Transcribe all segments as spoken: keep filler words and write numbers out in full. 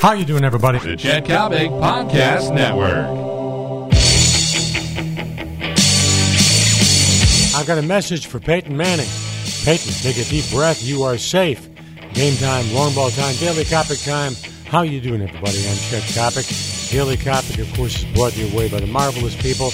How you doing, everybody? The Chad Coppock Podcast Network. I've got a message for Peyton Manning. Peyton, take a deep breath. You are safe. Game time, long ball time, daily Coppock time. How you doing, everybody? I'm Chad Coppock. Daily Coppock, of course, is brought to you away by the marvelous people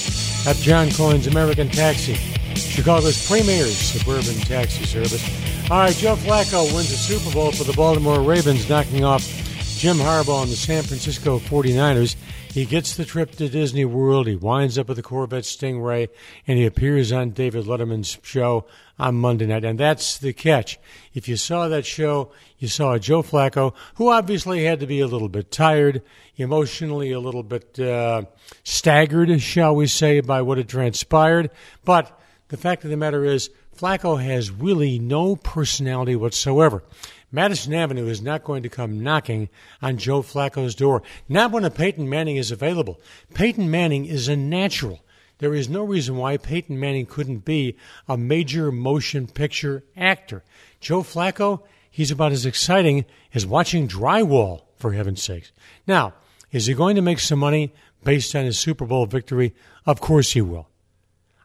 at John Coyne's American Taxi, Chicago's premier suburban taxi service. All right, Joe Flacco wins the Super Bowl for the Baltimore Ravens, knocking off Jim Harbaugh and the San Francisco forty-niners. He gets the trip to Disney World. He winds up with the Corvette Stingray, and he appears on David Letterman's show on Monday night. And that's the catch. If you saw that show, you saw Joe Flacco, who obviously had to be a little bit tired, emotionally a little bit uh, staggered, shall we say, by what had transpired. But the fact of the matter is, Flacco has really no personality whatsoever. Madison Avenue is not going to come knocking on Joe Flacco's door. Not when a Peyton Manning is available. Peyton Manning is a natural. There is no reason why Peyton Manning couldn't be a major motion picture actor. Joe Flacco, he's about as exciting as watching drywall, for heaven's sakes. Now, is he going to make some money based on his Super Bowl victory? Of course he will.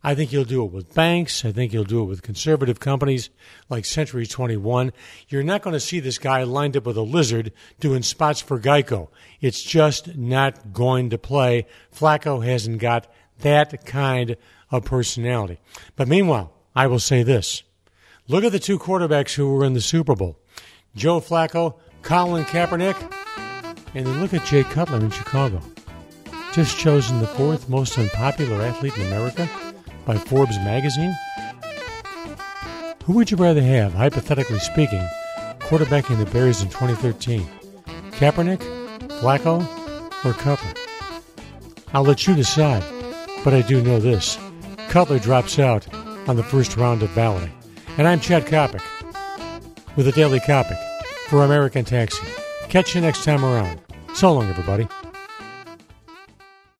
I think you'll do it with banks. I think you'll do it with conservative companies like Century twenty-one. You're not going to see this guy lined up with a lizard doing spots for Geico. It's just not going to play. Flacco hasn't got that kind of personality. But meanwhile, I will say this. Look at the two quarterbacks who were in the Super Bowl. Joe Flacco, Colin Kaepernick, and then look at Jay Cutler in Chicago. Just chosen the fourth most unpopular athlete in America by Forbes magazine? Who would you rather have, hypothetically speaking, quarterbacking the Bears in twenty thirteen? Kaepernick, Flacco, or Cutler? I'll let you decide, but I do know this. Cutler drops out on the first round of balloting. And I'm Chad Coppock with a Daily Coppock for American Taxi. Catch you next time around. So long, everybody.